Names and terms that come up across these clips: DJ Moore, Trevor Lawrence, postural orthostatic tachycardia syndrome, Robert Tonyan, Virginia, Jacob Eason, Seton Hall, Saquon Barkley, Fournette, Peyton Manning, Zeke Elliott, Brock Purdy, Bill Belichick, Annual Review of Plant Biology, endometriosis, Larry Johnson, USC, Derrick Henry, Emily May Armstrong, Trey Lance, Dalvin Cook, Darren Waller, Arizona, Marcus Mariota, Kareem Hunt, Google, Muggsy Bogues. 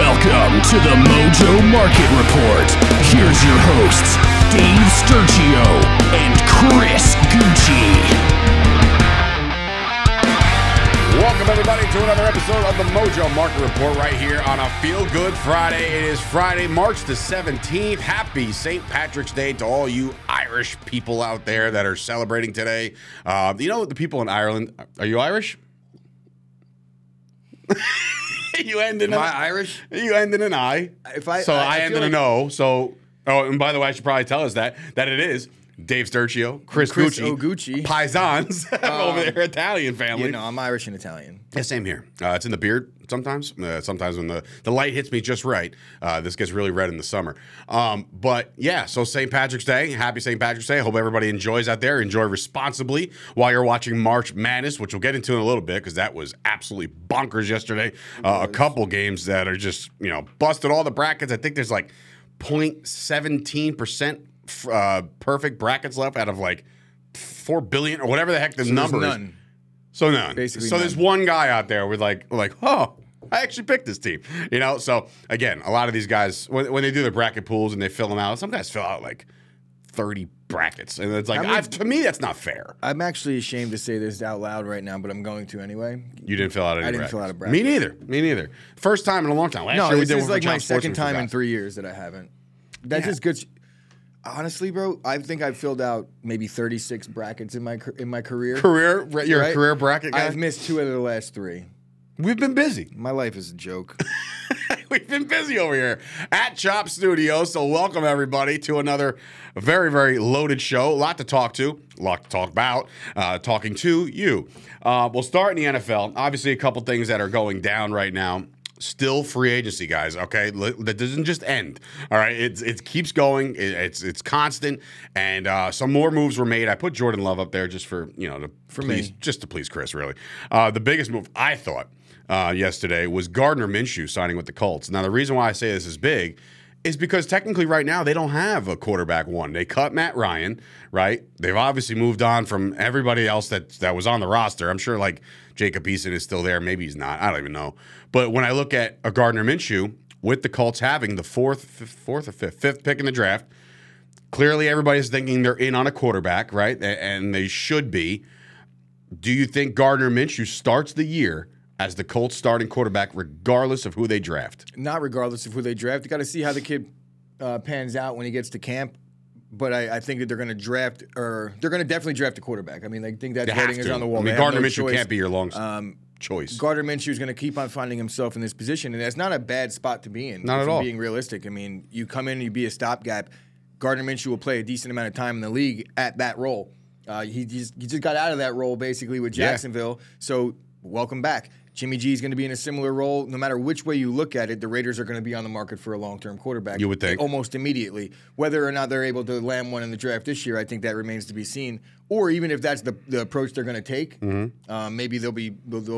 Welcome to the Mojo Market Report. Here's your hosts, Dave Sturgio and Chris Gucci. Welcome everybody to another episode of the Mojo Market Report right here on a Feel Good Friday. It is Friday, March the 17th. Happy St. Patrick's Day to all you Irish people out there that are celebrating today. You know the people in Ireland, are you Irish? Am I Irish? You ended an I. I ended like an O. So, oh, and by the way, I should probably tell us that it is Dave Sturgio, Chris Gucci, Paisans over there, Italian family. You know, I'm Irish and Italian. Yeah, same here. It's in the beard sometimes. Sometimes when the light hits me just right, this gets really red in the summer. But yeah, so St. Patrick's Day. Happy St. Patrick's Day. I hope everybody enjoys out there. Enjoy responsibly while you're watching March Madness, which we'll get into in a little bit because that was absolutely bonkers yesterday. A couple games that are just, you know, busted all the brackets. I think there's like 0.17%. Perfect brackets left out of like 4 billion or whatever the heck the number is. So none. Basically so none. There's one guy out there with like, oh, I actually picked this team. You know, so again, a lot of these guys when they do their bracket pools and they fill them out, some guys fill out like 30 brackets, and it's like, I mean, to me, that's not fair. I'm actually ashamed to say this out loud right now, but I'm going to anyway. You didn't fill out any brackets. I didn't fill out a bracket. Me neither. First time in a long time. Last year, this is like my second time in 3 years that I haven't. That's just good. Honestly, bro, I think I've filled out maybe 36 brackets in my career. You're a career bracket guy? I've missed 2 out of the last 3. We've been busy. My life is a joke. We've been busy over here at Chop Studio, so welcome everybody to another very, very loaded show. A lot to talk about, talking to you. We'll start in the NFL. Obviously, a couple things that are going down right now. Still free agency, guys, okay? That doesn't just end, all right? It keeps going. It's constant, and some more moves were made. I put Jordan Love up there just to please Chris, really. The biggest move, I thought, yesterday was Gardner Minshew signing with the Colts. Now, the reason why I say this is big is because technically right now they don't have a quarterback one. They cut Matt Ryan, right? They've obviously moved on from everybody else that was on the roster. I'm sure, like, Jacob Eason is still there. Maybe he's not. I don't even know. But when I look at a Gardner Minshew with the Colts having the fourth or fifth pick in the draft, clearly everybody's thinking they're in on a quarterback, right? And they should be. Do you think Gardner Minshew starts the year as the Colts starting quarterback regardless of who they draft? Not regardless of who they draft. You got to see how the kid pans out when he gets to camp. But I think that they're going to definitely draft a quarterback. I mean, I think that writing is on the wall. I mean, Gardner Minshew can't be your long choice. Gardner Minshew is going to keep on finding himself in this position, and that's not a bad spot to be in. Not at all. Being realistic, I mean, you come in and you be a stopgap. Gardner Minshew will play a decent amount of time in the league at that role. He just got out of that role basically with Jacksonville, so welcome back. Jimmy G is going to be in a similar role. No matter which way you look at it, the Raiders are going to be on the market for a long-term quarterback. You would think. Almost immediately. Whether or not they're able to land one in the draft this year, I think that remains to be seen. Or even if that's the approach they're going to take, maybe they'll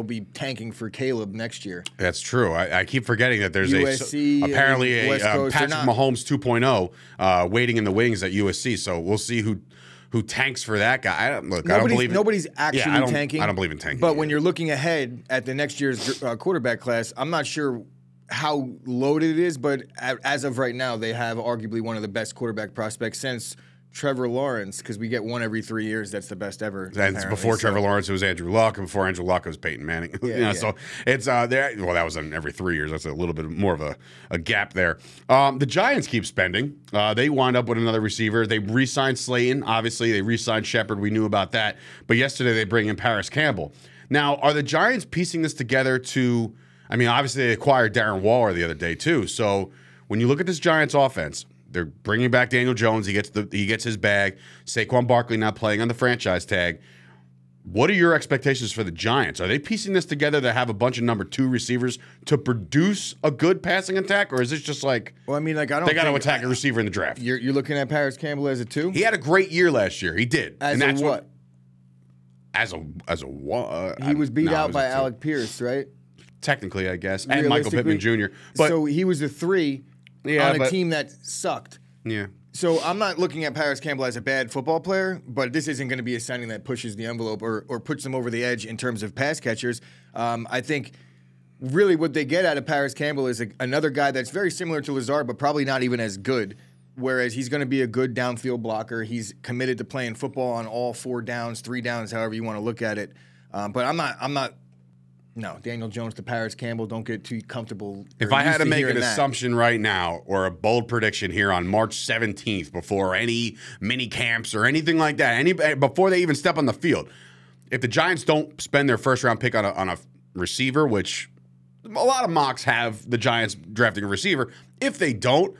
be tanking for Caleb next year. That's true. I keep forgetting that there's USC, apparently a Patrick Mahomes 2.0 waiting in the wings at USC. So we'll see who tanks for that guy. I don't believe in tanking. But when you're looking ahead at the next year's quarterback class, I'm not sure how loaded it is, but as of right now, they have arguably one of the best quarterback prospects since Trevor Lawrence, because we get one every 3 years. That's the best ever. And before Trevor Lawrence, it was Andrew Luck. And before Andrew Luck, it was Peyton Manning. So it's there. Well, that was every 3 years. That's a little bit more of a gap there. The Giants keep spending. They wind up with another receiver. They re-signed Slayton. Obviously, they re-signed Shepard. We knew about that. But yesterday, they bring in Paris Campbell. Now, are the Giants piecing this together to... I mean, obviously, they acquired Darren Waller the other day, too. So when you look at this Giants offense... They're bringing back Daniel Jones. He gets his bag. Saquon Barkley not playing on the franchise tag. What are your expectations for the Giants? Are they piecing this together to have a bunch of number 2 receivers to produce a good passing attack, or is this just like? Well, I mean, like they got to attack a receiver in the draft. You're looking at Paris Campbell as a 2. He had a great year last year. He did. He was beat out by Alec Pierce, right? Technically, I guess, and Michael Pittman Jr. But so he was a 3. Yeah, on a team that sucked. Yeah. So I'm not looking at Paris Campbell as a bad football player, but this isn't going to be a signing that pushes the envelope or puts them over the edge in terms of pass catchers. I think really what they get out of Paris Campbell is another guy that's very similar to Lazard, but probably not even as good, whereas he's going to be a good downfield blocker. He's committed to playing football on all four downs, three downs, however you want to look at it. But I'm not, Daniel Jones to Paris Campbell, don't get too comfortable. If I had to make an assumption right now or a bold prediction here on March 17th before any mini camps or anything like that, before they even step on the field, if the Giants don't spend their first-round pick on a receiver, which a lot of mocks have the Giants drafting a receiver, if they don't,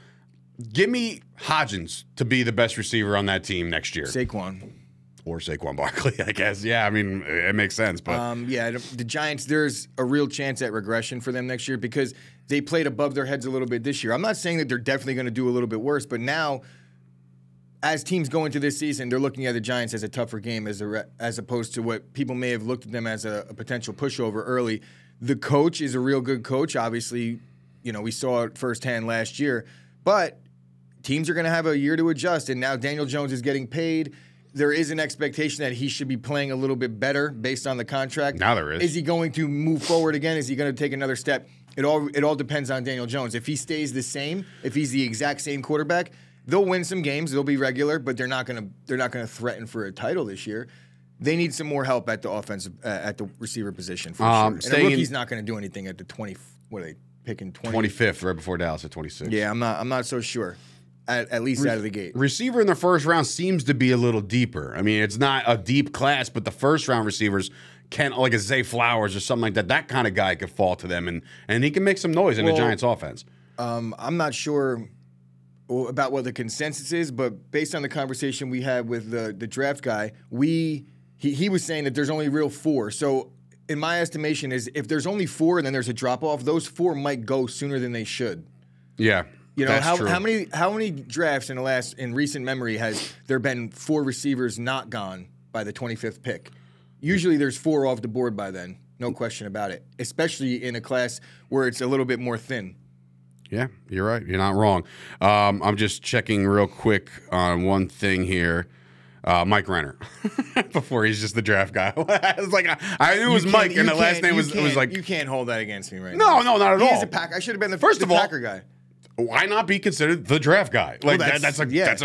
give me Hodgins to be the best receiver on that team next year. Saquon. Or Saquon Barkley, I guess. Yeah, I mean, it makes sense. But the Giants, there's a real chance at regression for them next year because they played above their heads a little bit this year. I'm not saying that they're definitely going to do a little bit worse, but now as teams go into this season, they're looking at the Giants as a tougher game as opposed to what people may have looked at them as a potential pushover early. The coach is a real good coach. Obviously, we saw it firsthand last year. But teams are going to have a year to adjust, and now Daniel Jones is getting paid. There is an expectation that he should be playing a little bit better based on the contract. Now there is. Is he going to move forward again? Is he going to take another step? It all depends on Daniel Jones. If he stays the same, if he's the exact same quarterback, they'll win some games. They'll be regular, but they're not going to threaten for a title this year. They need some more help at the offensive at the receiver position for sure. And a rookie's not going to do anything at the 20. What are they picking? 25th, right before Dallas at 26. Yeah, I'm not so sure. At least out of the gate. Receiver in the first round seems to be a little deeper. I mean, it's not a deep class, but the first-round receivers can, like a Zay Flowers or something like that, that kind of guy could fall to them, and he can make some noise in the Giants' offense. I'm not sure about what the consensus is, but based on the conversation we had with the draft guy, he was saying that there's only real four. So in my estimation is if there's only four and then there's a drop-off, those four might go sooner than they should. Yeah. How many drafts in recent memory has there been four receivers not gone by the 25th pick? Usually there's four off the board by then, no question about it, especially in a class where it's a little bit more thin. Yeah, you're right. You're not wrong. I'm just checking real quick on one thing here. Mike Renner, before he's just the draft guy. I was like, I knew it was Mike, and the last name was like. You can't hold that against me right now. No, not at all. He's a Packer. I should have been the first Packer guy. Why not be considered the draft guy? Like that's a badge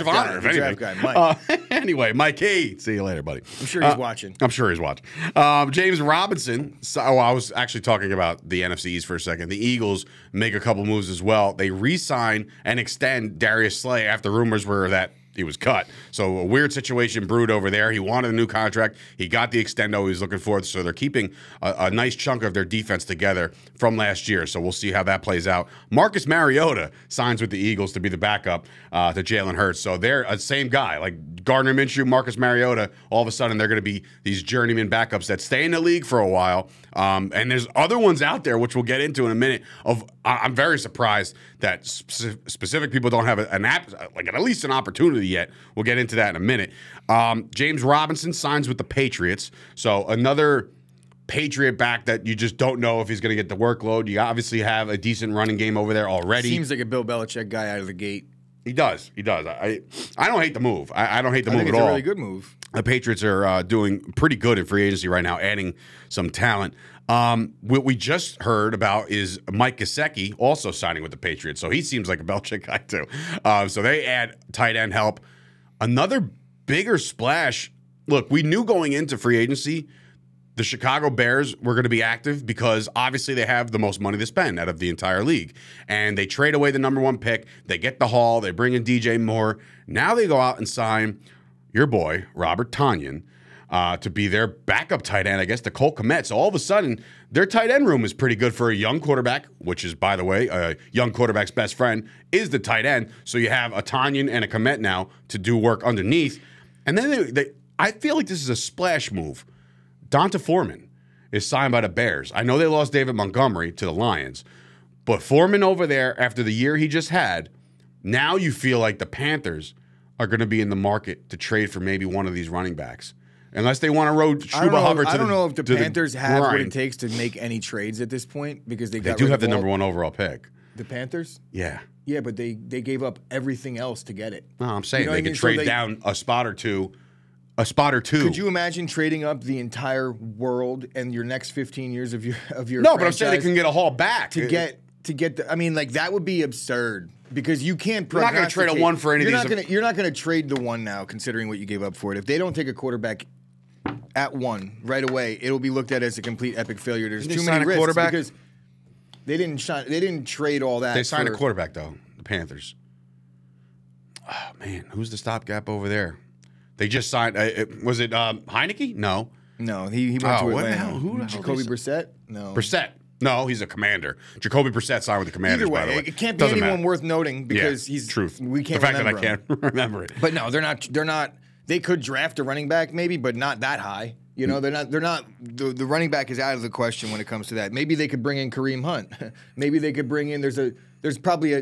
of honor. The draft guy, Mike. Anyway, Mike, hey, see you later, buddy. I'm sure he's watching. James Robinson. So I was actually talking about the NFC East for a second. The Eagles make a couple moves as well. They re-sign and extend Darius Slay after rumors were that he was cut. So a weird situation brewed over there. He wanted a new contract. He got the extendo he was looking for. So they're keeping a nice chunk of their defense together from last year. So we'll see how that plays out. Marcus Mariota signs with the Eagles to be the backup to Jalen Hurts. So they're the same guy. Like Gardner Minshew, Marcus Mariota, all of a sudden they're going to be these journeyman backups that stay in the league for a while. And there's other ones out there, which we'll get into in a minute. I'm very surprised that specific people don't have at least an opportunity yet. We'll get into that in a minute. James Robinson signs with the Patriots. So another Patriot back that you just don't know if he's going to get the workload. You obviously have a decent running game over there already. Seems like a Bill Belichick guy out of the gate. He does. I don't hate the move. I don't hate the move at all. It's a really good move. The Patriots are doing pretty good in free agency right now, adding some talent. What we just heard about is Mike Gesicki also signing with the Patriots. So he seems like a Belichick guy too. So they add tight end help. Another bigger splash. Look, we knew going into free agency the Chicago Bears were going to be active because obviously they have the most money to spend out of the entire league. And they trade away the number one pick. They get the haul. They bring in DJ Moore. Now they go out and sign your boy, Robert Tonyan, to be their backup tight end, I guess, to Cole Kmet. So all of a sudden, their tight end room is pretty good for a young quarterback, which is, by the way, a young quarterback's best friend is the tight end. So you have a Tonyan and a Kmet now to do work underneath. And then I feel like this is a splash move. Donta Foreman is signed by the Bears. I know they lost David Montgomery to the Lions, but Foreman over there, after the year he just had, now you feel like the Panthers are going to be in the market to trade for maybe one of these running backs. Unless they want to road Chuba Hubbard to the I don't know if the Panthers have what it takes to make any trades at this point because they do have the number one overall pick. The Panthers? Yeah. Yeah, but they gave up everything else to get it. No, I'm saying they could trade down a spot or two a spot or two. Could you imagine trading up the entire world and your next 15 years of your No, but I'm saying they can get a haul back. I mean, like, that would be absurd because you can't prognosticate. You're not going to trade a one for anything. You're not going to trade the one now, considering what you gave up for it. If they don't take a quarterback at one right away, it'll be looked at as a complete epic failure. There's too many risks because they didn't trade all that. They signed a quarterback, though, the Panthers. Oh, man, who's the stopgap over there? They just signed. Was it Heineke? No. No, he went to Atlanta. What the hell? Who? Jacoby Brissett? No. Brissett. No, he's a Commander. Jacoby Brissett signed with the Commanders. Either way, by the way, it can't be Doesn't anyone matter. Worth noting because he's truth. We can't. The fact remember that I can't remember it. But no, they're not. They could draft a running back maybe, but not that high. You know, they're not. The running back is out of the question when it comes to that. Maybe they could bring in Kareem Hunt. Maybe they could bring in. There's probably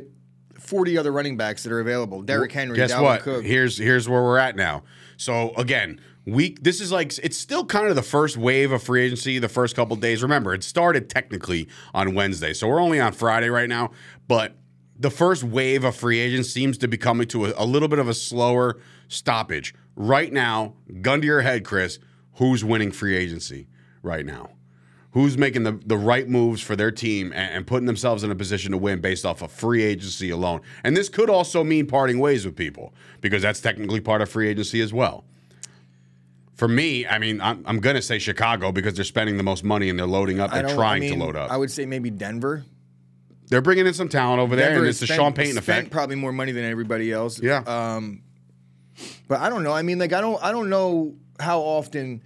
40 other running backs that are available. Derrick Henry. Guess Dalvin what? Cook. Here's where we're at now. So again. This is like, it's still kind of the first wave of free agency, the first couple of days. Remember, it started technically on Wednesday, so we're only on Friday right now. But the first wave of free agents seems to be coming to a little bit of a slower stoppage. Right now, gun to your head, Chris, who's winning free agency right now? Who's making the right moves for their team and putting themselves in a position to win based off of free agency alone? And this could also mean parting ways with people because that's technically part of free agency as well. For me, I mean, I'm going to say Chicago because they're spending the most money and they're loading up. They're trying to load up. I would say maybe Denver. They're bringing in some talent over there, and it's the Sean Payton effect. Spent probably more money than everybody else. Yeah. But I don't know. I mean, like, I don't know how often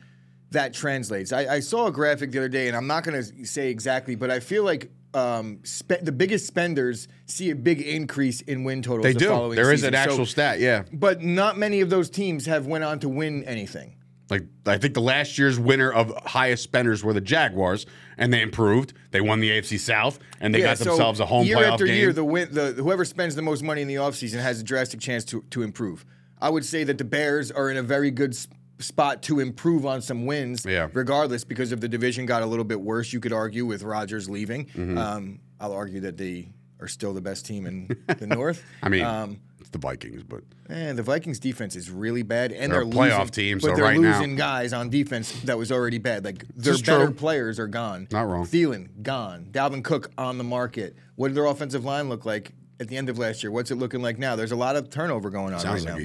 that translates. I saw a graphic the other day, and I'm not going to say exactly, but I feel like the biggest spenders see a big increase in win totals. They do. There is an actual stat, yeah. But not many of those teams have went on to win anything. Like, I think the last year's winner of highest spenders were the Jaguars, and they improved. They won the AFC South, and they got themselves a home playoff game. Year after year, whoever spends the most money in the offseason has a drastic chance to improve. I would say that the Bears are in a very good spot to improve on some wins, regardless, because if the division got a little bit worse, you could argue with Rodgers leaving. Mm-hmm. I'll argue that they are still the best team in the North. I mean... it's the Vikings, but... the Vikings' defense is really bad, and they're a playoff losing, team, so right now... But they're losing guys on defense that was already bad. Like, their better players are gone. Not wrong. Thielen, gone. Dalvin Cook, on the market. What did their offensive line look like at the end of last year? What's it looking like now? There's a lot of turnover going on right now.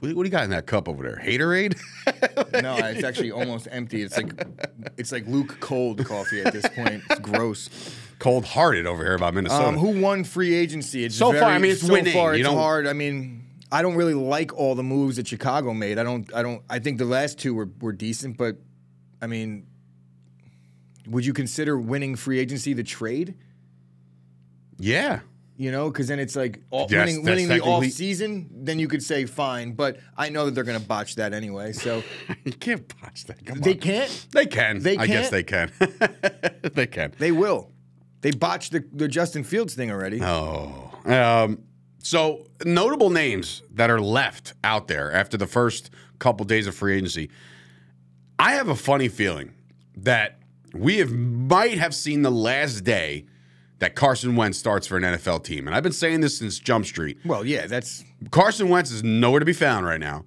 What do you got in that cup over there? Haterade? No, it's actually almost empty. It's like Luke cold coffee at this point. It's gross. Cold-hearted over here about Minnesota. Who won free agency? It's winning. So far, it's hard. I mean, I don't really like all the moves that Chicago made. I think the last two were decent, but I mean, would you consider winning free agency the trade? Yeah. You know, because then it's like winning the offseason, then you could say fine. But I know that they're going to botch that anyway. So you can't botch that. Come on. Can't? They can. They can. I guess they can. They can. They will. They botched the Justin Fields thing already. Oh. So notable names that are left out there after the first couple days of free agency. I have a funny feeling that we might have seen the last day that Carson Wentz starts for an NFL team. And I've been saying this since Jump Street. Well, yeah, Carson Wentz is nowhere to be found right now.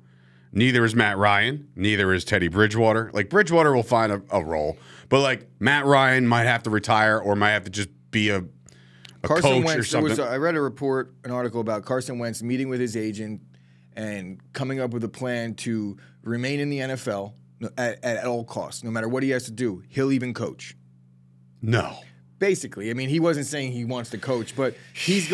Neither is Matt Ryan. Neither is Teddy Bridgewater. Like, Bridgewater will find a role. But, like, Matt Ryan might have to retire or might have to just be a coach or something. I read an article about Carson Wentz meeting with his agent and coming up with a plan to remain in the NFL at all costs. No matter what he has to do, he'll even coach. No. Basically, I mean, he wasn't saying he wants to coach, but he's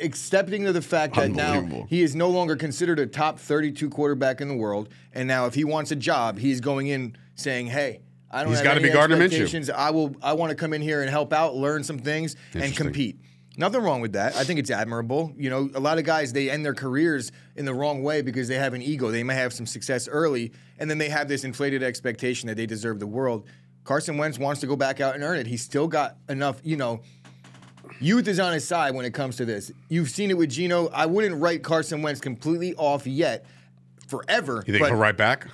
accepting of the fact that now he is no longer considered a top 32 quarterback in the world, and now if he wants a job, he's going in saying, "Hey, I don't have any expectations. I want to come in here and help out, learn some things, and compete." Nothing wrong with that. I think it's admirable. You know, a lot of guys, they end their careers in the wrong way because they have an ego. They may have some success early, and then they have this inflated expectation that they deserve the world. Carson Wentz wants to go back out and earn it. He's still got enough, you know, youth is on his side when it comes to this. You've seen it with Geno. I wouldn't write Carson Wentz completely off yet, forever. You think he'll write back?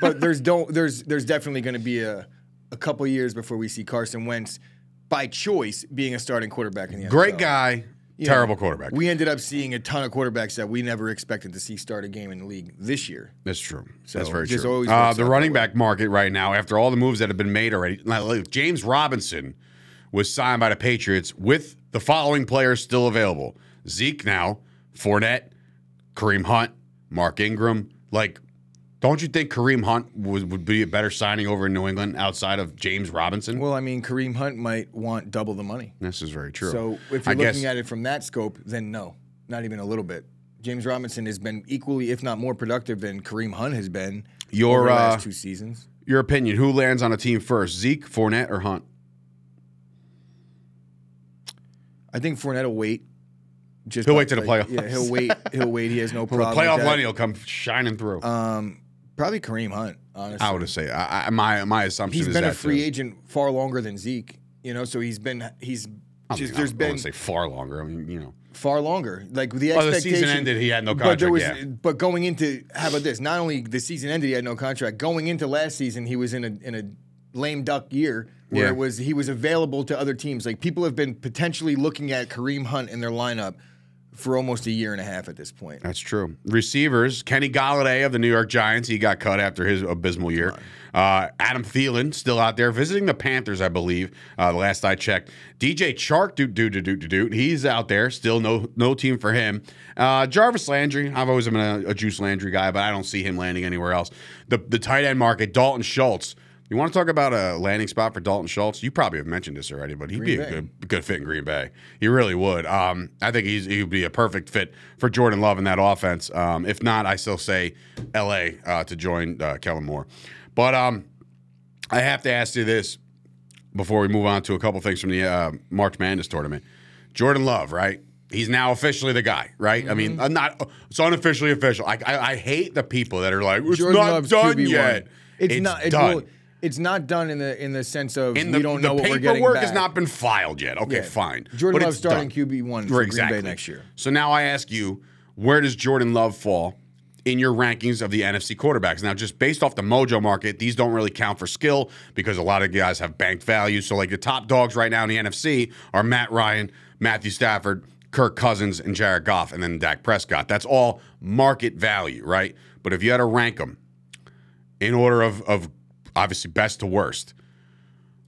But there's definitely going to be a couple years before we see Carson Wentz by choice being a starting quarterback in the NFL. Great guy. Terrible quarterback. We ended up seeing a ton of quarterbacks that we never expected to see start a game in the league this year. That's true. So that's very true. The running back market right now, after all the moves that have been made already, like James Robinson was signed by the Patriots with the following players still available. Zeke now, Fournette, Kareem Hunt, Mark Ingram. Like, don't you think Kareem Hunt would be a better signing over in New England outside of James Robinson? Well, I mean, Kareem Hunt might want double the money. This is very true. So if you're looking at it from that scope, then no, not even a little bit. James Robinson has been equally, if not more productive than Kareem Hunt has been over the last two seasons. Your opinion, who lands on a team first, Zeke, Fournette, or Hunt? I think Fournette will wait. He'll wait to the playoffs. Yeah, he'll wait. He'll wait. He has no problem. The playoff money will come shining through. Probably Kareem Hunt, honestly. I would say my assumption is that he's been a free agent far longer than Zeke, you know. So I wouldn't say far longer. I mean, you know, far longer. Like the expectation. The season ended. He had no contract. But going into, how about this? Not only the season ended, he had no contract. Going into last season, he was in a lame duck year where he was available to other teams. Like people have been potentially looking at Kareem Hunt in their lineup for almost a year and a half at this point. That's true. Receivers, Kenny Golladay of the New York Giants. He got cut after his abysmal year. Adam Thielen, still out there, visiting the Panthers, I believe, the last I checked. DJ Chark, he's out there. Still no team for him. Jarvis Landry, I've always been a Juice Landry guy, but I don't see him landing anywhere else. The tight end market, Dalton Schultz. You want to talk about a landing spot for Dalton Schultz? You probably have mentioned this already, but he'd be a good fit in Green Bay. He really would. I think he would be a perfect fit for Jordan Love in that offense. If not, I still say L.A. To join Kellen Moore. But I have to ask you this before we move on to a couple things from the March Madness tournament. Jordan Love, right? He's now officially the guy, right? Mm-hmm. I mean, it's unofficially official. I hate the people that are like, it's not done yet. It's done. It's not done in the sense of we don't know what we're getting back. The paperwork has not been filed yet. Okay, fine. Jordan Love starting QB1 for Green Bay next year. So now I ask you, where does Jordan Love fall in your rankings of the NFC quarterbacks? Now, just based off the mojo market, these don't really count for skill because a lot of guys have bank value. So, like, the top dogs right now in the NFC are Matt Ryan, Matthew Stafford, Kirk Cousins, and Jared Goff, and then Dak Prescott. That's all market value, right? But if you had to rank them in order of obviously, best to worst.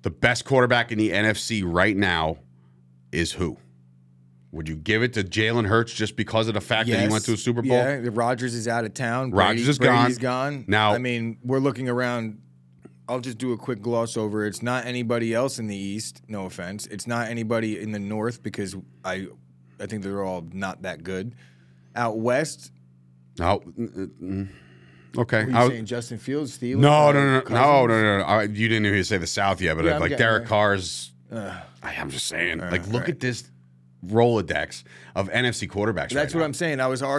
The best quarterback in the NFC right now is who? Would you give it to Jalen Hurts just because of the fact that he went to a Super Bowl? Yeah, Rodgers is out of town. Brady's gone. Now, I mean, we're looking around. I'll just do a quick gloss over. It's not anybody else in the East, no offense. It's not anybody in the North because I think they're all not that good. Out West. No. Okay. Were you saying Justin Fields, Thielen? No. You didn't even say the South yet, but like Derek Carr's. I'm just saying. Look at this Rolodex of NFC quarterbacks. That's right now. I'm saying. I was not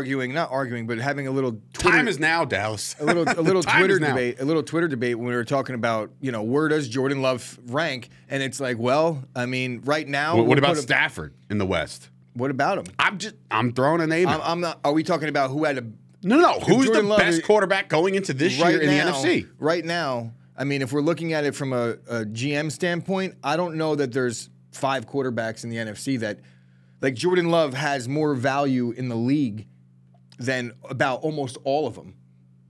arguing, but having a little Twitter, time is now, Dallas. A little Twitter debate. A little Twitter debate when we were talking about where does Jordan Love rank, and it's like, well, I mean, right now. What about Stafford in the West? What about him? I'm throwing a name. I'm not. Are we talking about who had a? No. Who's the best quarterback going into this year in the NFC? Right now, I mean, if we're looking at it from a GM standpoint, I don't know that there's five quarterbacks in the NFC that, like, Jordan Love has more value in the league than about almost all of them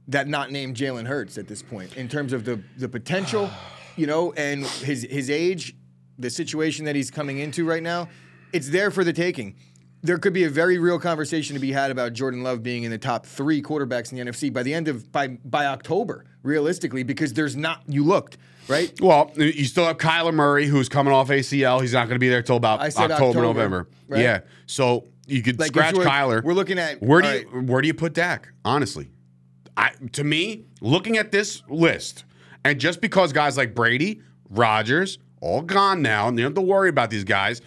that not named Jalen Hurts at this point in terms of the potential, and his age, the situation that he's coming into right now, it's there for the taking. There could be a very real conversation to be had about Jordan Love being in the top three quarterbacks in the NFC by the end of by October, realistically, because there's not. You looked right. Well, you still have Kyler Murray, who's coming off ACL. He's not going to be there till about October, November. Right? Yeah, so you could scratch Kyler. We're looking at where do you put Dak? Honestly, to me, looking at this list, and just because guys like Brady, Rodgers, all gone now, and you don't have to worry about these guys.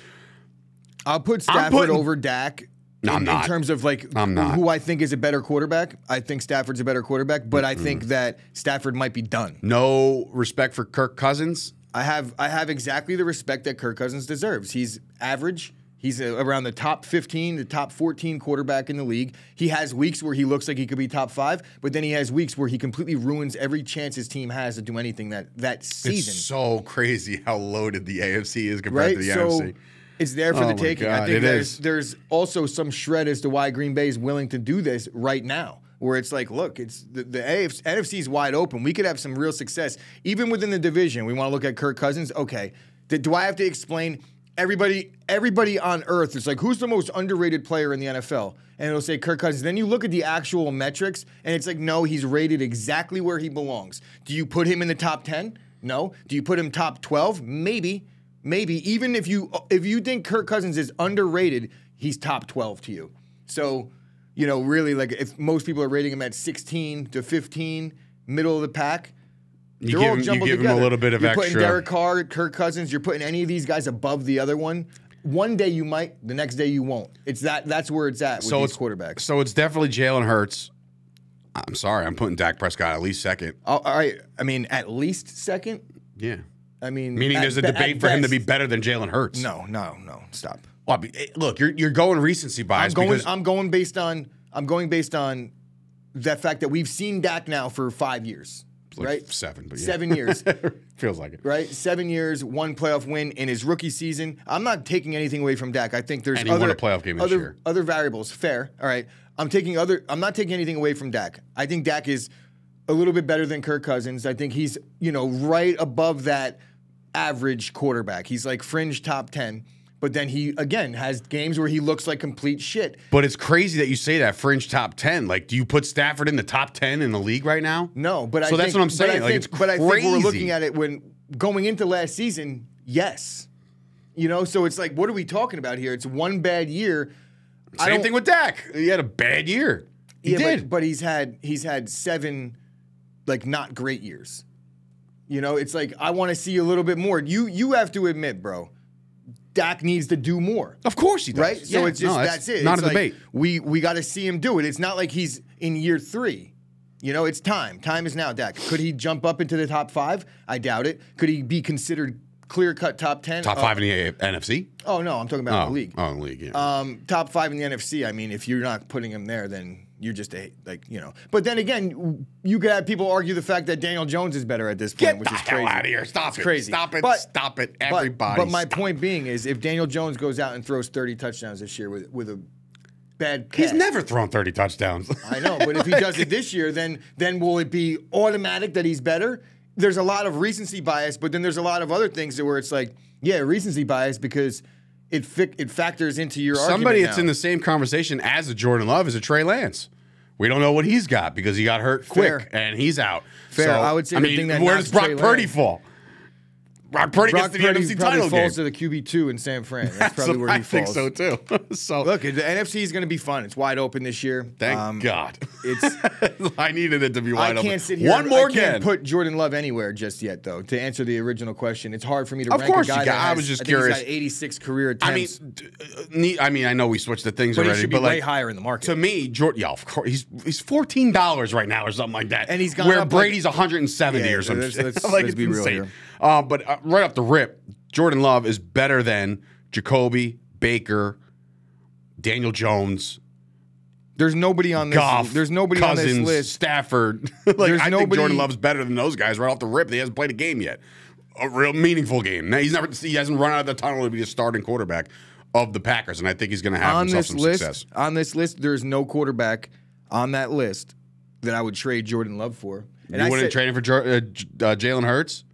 I'll put Stafford over Dak in terms of like who I think is a better quarterback. I think Stafford's a better quarterback, but I think that Stafford might be done. No respect for Kirk Cousins? I have exactly the respect that Kirk Cousins deserves. He's average. He's around the top 15, the top 14 quarterback in the league. He has weeks where he looks like he could be top 5, but then he has weeks where he completely ruins every chance his team has to do anything that season. It's so crazy how loaded the AFC is compared to the NFC. It's there for the taking. God, I think there's also some shred as to why Green Bay is willing to do this right now, where it's like, look, it's the NFC is wide open. We could have some real success. Even within the division, we want to look at Kirk Cousins. Okay, do I have to explain everybody on earth? It's like, who's the most underrated player in the NFL? And it'll say Kirk Cousins. Then you look at the actual metrics, and it's like, no, he's rated exactly where he belongs. Do you put him in the top 10? No. Do you put him top 12? Maybe. Maybe even if you think Kirk Cousins is underrated, he's top 12 to you. So, you know, really, like, if most people are rating him at 16 to 15, middle of the pack, they're all jumbled together. You give him a little bit of extra. You're putting Derek Carr, Kirk Cousins, you're putting any of these guys above the other one. One day you might, the next day you won't. It's that's where it's at with these quarterbacks. So it's definitely Jalen Hurts. I'm sorry, I'm putting Dak Prescott at least second. All right, I mean, at least second. Yeah. I mean, meaning there's a debate for him to be better than Jalen Hurts. No, stop. Well, look, you're going recency bias. I'm going based on the fact that we've seen Dak now for 5 years, like, right? Seven, but yeah. 7 years. Feels like it, right? 7 years, one playoff win in his rookie season. I'm not taking anything away from Dak. I think there's other variables. Fair, all right. I'm not taking anything away from Dak. I think Dak is a little bit better than Kirk Cousins. I think he's, you know, right above that average quarterback. He's like fringe top 10, but then he, again, has games where he looks like complete shit. But it's crazy that you say that, fringe top 10. Like, do you put Stafford in the top 10 in the league right now? No, but I think... So that's what I'm saying. Like, it's crazy. But I think we're looking at it when going into last season, yes. You know, so it's like, what are we talking about here? It's one bad year. Same thing with Dak. He had a bad year. He did. But he's had seven... like, not great years. You know, it's like, I want to see a little bit more. You have to admit, bro, Dak needs to do more. Of course he does. Right? Yeah. So it's just, that's it. Not a debate. We got to see him do it. It's not like he's in year three. You know, it's time. Time is now, Dak. Could he jump up into the top 5? I doubt it. Could he be considered clear-cut top 10? Top 5 in the NFC? Oh, no, I'm talking about the league. Oh, the league, yeah. Top 5 in the NFC, I mean, if you're not putting him there, then... you're just But then again, you could have people argue the fact that Daniel Jones is better at this point, which is crazy. Get the hell out of here. Stop it. Everybody. But my point being is, if Daniel Jones goes out and throws 30 touchdowns this year with a bad catch. He's never thrown 30 touchdowns. I know, but if he does it this year, then will it be automatic that he's better? There's a lot of recency bias, but then there's a lot of other things where it's like, yeah, recency bias because it factors into your argument. Somebody that's in the same conversation as a Jordan Love is a Trey Lance. We don't know what he's got because he got hurt quick and he's out. Fair. So, I would say where does Brock Purdy fall? Brock Purdy gets to the NFC title game. Brock Purdy falls to the QB2 in San Fran. That's probably where he falls. I think so, too. So look, the NFC is going to be fun. It's wide open this year. Thank God. I needed it to be wide open. I can't sit here. I can't put Jordan Love anywhere just yet, though, to answer the original question. It's hard for me to rank a guy that has, I was just curious. He's got 86 career attempts. I mean, I know we switched the things already. But he should be way higher in the market. To me, Jordan, yeah, of course, he's $14 right now or something like that. And he's gone where Brady's 170 or something. Let's be real here. But right off the rip, Jordan Love is better than Jacoby, Baker, Daniel Jones. There's nobody on this list. There's nobody Cousins, on this list. Stafford. I think Jordan Love's better than those guys right off the rip. He hasn't played a game yet. A real meaningful game. Now, he hasn't run out of the tunnel to be the starting quarterback of the Packers, and I think he's going to have success. On this list, there's no quarterback on that list that I would trade Jordan Love for. And you wouldn't trade him for Jalen Hurts?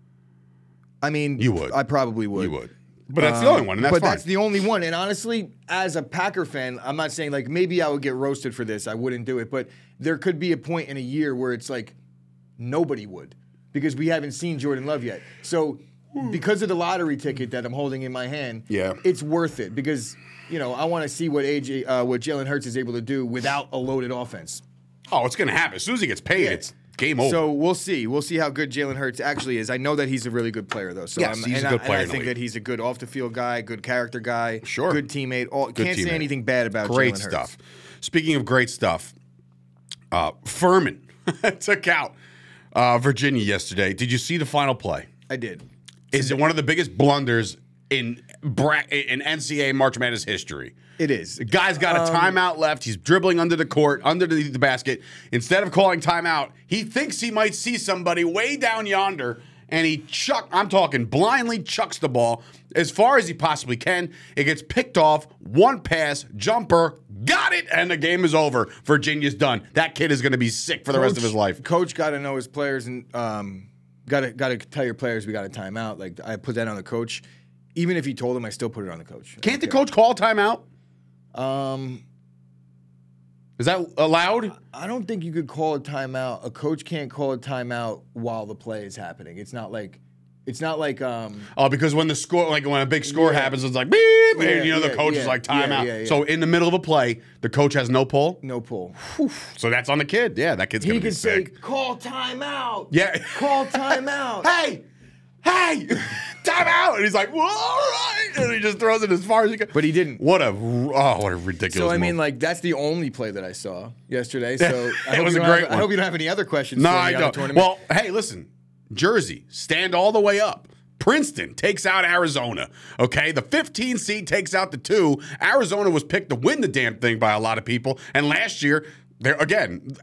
I mean, you would. I probably would. You would. But that's the only one, and that's fine. That's the only one. And honestly, as a Packer fan, I'm not saying, like, maybe I would get roasted for this. I wouldn't do it. But there could be a point in a year where it's like nobody would because we haven't seen Jordan Love yet. So because of the lottery ticket that I'm holding in my hand, it's worth it because, you know, I want to see what Jalen Hurts is able to do without a loaded offense. Oh, it's going to happen. As soon as he gets paid, it's game over. So we'll see. We'll see how good Jalen Hurts actually is. I know that he's a really good player, though. So yes, he's a good player. And I think that he's a good off-the-field guy, good character guy, good teammate. Can't say anything bad about Jalen Hurts. Great stuff. Speaking of great stuff, Furman took out Virginia yesterday. Did you see the final play? I did. Is it one of the biggest blunders in NCAA March Madness history? It is. The guy's got a timeout left. He's dribbling under the court, underneath the basket. Instead of calling timeout, he thinks he might see somebody way down yonder, and he I'm talking blindly chucks the ball as far as he possibly can. It gets picked off, one pass, jumper, got it, and the game is over. Virginia's done. That kid is going to be sick for the rest of his life. Coach got to know his players, and got to tell your players we got a timeout. Like, I put that on the coach. Even if he told him, I still put it on the coach. Can't the coach call timeout? Is that allowed? I don't think you could call a timeout. A coach can't call a timeout while the play is happening. It's not like. Because when the score, like when a big score happens, it's like beep, and the coach is like timeout. Yeah. So in the middle of a play, the coach has no pull. No pull. So that's on the kid. Yeah, that kid's gonna be sick. He can say, "Call timeout." Yeah. Call timeout. Hey, time out! And he's like, well, all right! And he just throws it as far as he can. But he didn't. What a ridiculous move. So, I mean, like, that's the only play that I saw yesterday. So I hope you don't have any other questions for me on the tournament. Well, hey, listen. Jersey, stand all the way up. Princeton takes out Arizona, okay? The 15 seed takes out the 2. Arizona was picked to win the damn thing by a lot of people. And last year...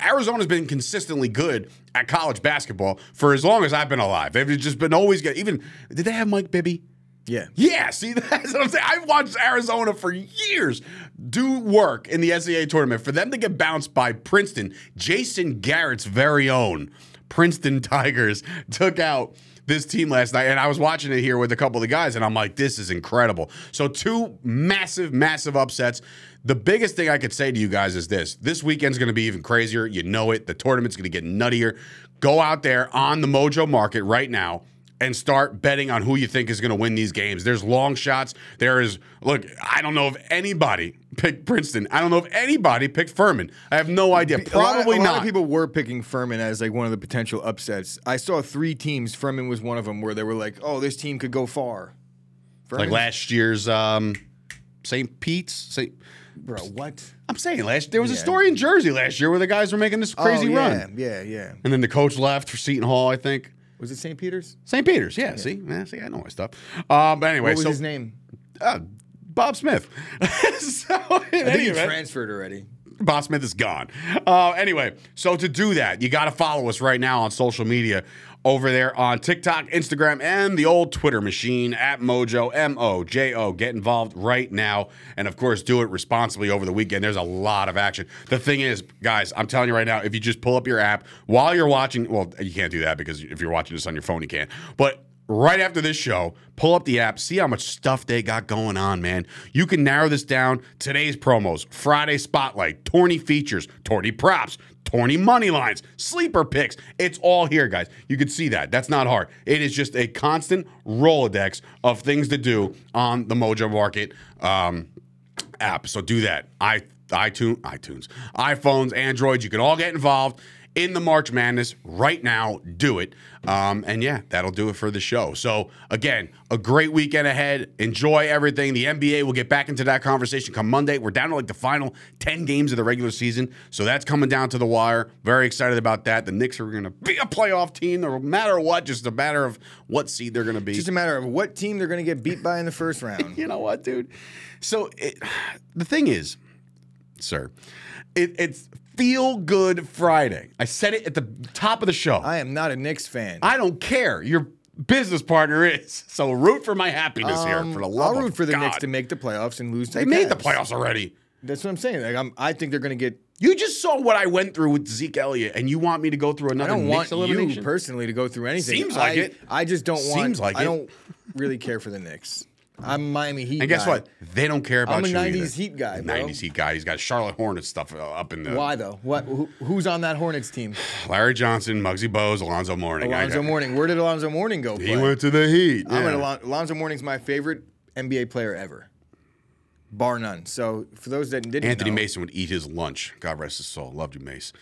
Arizona's been consistently good at college basketball for as long as I've been alive. They've just been always good. Even did they have Mike Bibby? Yeah. Yeah, see, that's what I'm saying. I've watched Arizona for years do work in the NCAA tournament. For them to get bounced by Princeton, Jason Garrett's very own Princeton Tigers took out this team last night, and I was watching it here with a couple of the guys, and I'm like, this is incredible. So 2 massive, massive upsets. The biggest thing I could say to you guys is this. This weekend's going to be even crazier. You know it. The tournament's going to get nuttier. Go out there on the Mojo Market right now and start betting on who you think is going to win these games. There's long shots. Look, I don't know if anybody picked Princeton. I don't know if anybody picked Furman. I have no idea. Probably not. A lot of people were picking Furman as like one of the potential upsets. I saw 3 teams. Furman was one of them where they were like, oh, this team could go far. Furman? Like last year's St. Pete's? Bro, what? I'm saying there was a story in Jersey last year where the guys were making this crazy run. Yeah. And then the coach left for Seton Hall, I think. Was it St. Peter's? St. Peter's, yeah. See, I know my stuff. But anyway, what was his name? Bob Smith. I think he transferred already. Bob Smith is gone. Anyway, so to do that, you got to follow us right now on social media over there on TikTok, Instagram, and the old Twitter machine @Mojo, MOJO. Get involved right now. And, of course, do it responsibly over the weekend. There's a lot of action. The thing is, guys, I'm telling you right now, if you just pull up your app while you're watching – well, you can't do that because if you're watching this on your phone, you can't. But – right after this show, pull up the app, see how much stuff they got going on, man. You can narrow this down. Today's promos, Friday Spotlight, tourney features, tourney props, tourney money lines, sleeper picks. It's all here, guys. You can see that. That's not hard. It is just a constant Rolodex of things to do on the Mojo Market app. So do that. iTunes, iPhones, Androids, you can all get involved in the March Madness right now. Do it. That'll do it for the show. So, again, a great weekend ahead. Enjoy everything. The NBA will get back into that conversation come Monday. We're down to like the final 10 games of the regular season, so that's coming down to the wire. Very excited about that. The Knicks are going to be a playoff team no matter what, just a matter of what seed they're going to be. Just a matter of what team they're going to get beat by in the first round. You know what, dude? So, the thing is, sir, it's Feel Good Friday. I said it at the top of the show. I am not a Knicks fan. I don't care. Your business partner is. So root for my happiness here. For the love I'll root for the God. Knicks to make the playoffs and lose to the Cavs. They made the playoffs already. That's what I'm saying. Like, I think they're going to get... You just saw what I went through with Zeke Elliott, and you want me to go through another Knicks elimination? I don't want you personally to go through anything. Seems like it. I just don't want... Seems like it. I don't really care for the Knicks. I'm Miami Heat guy. And guess what? They don't care about you. I'm a 90s Heat guy, bro. 90s Heat guy. He's got Charlotte Hornets stuff up in the... Why, though? What? Who's on that Hornets team? Larry Johnson, Muggsy Bogues, Alonzo Mourning. Alonzo Mourning. Where did Alonzo Mourning go play? He went to the Heat. Yeah. Alonzo Mourning's my favorite NBA player ever, bar none. So, for those that didn't know... Anthony Mason would eat his lunch. God rest his soul. Loved you, Mace.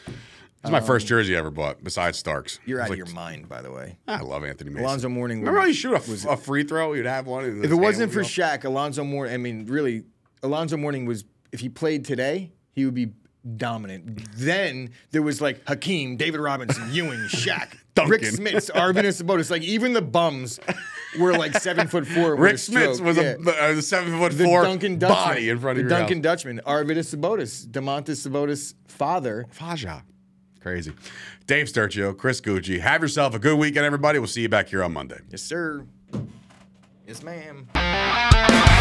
It's my first jersey I ever bought, besides Starks. You're out of your mind, by the way. I love Anthony Mason. Alonzo Mourning. Remember how you shoot a free throw? You'd have one. If it wasn't for Shaq, Alonzo Mourning, I mean, really, Alonzo Mourning was, if he played today, he would be dominant. Then there was like Hakeem, David Robinson, Ewing, Shaq, Rick Smits, Arvidas Sabonis. Like even the bums were like 7'4". Rick Smits was a 7'4" body in front of your house. Duncan Dutchman, Arvidas Sabonis, Domantas Sabonis' father. Faja. Crazy. Dave Sturgio, Chris Gucci, have yourself a good weekend, everybody. We'll see you back here on Monday. Yes, sir. Yes, ma'am.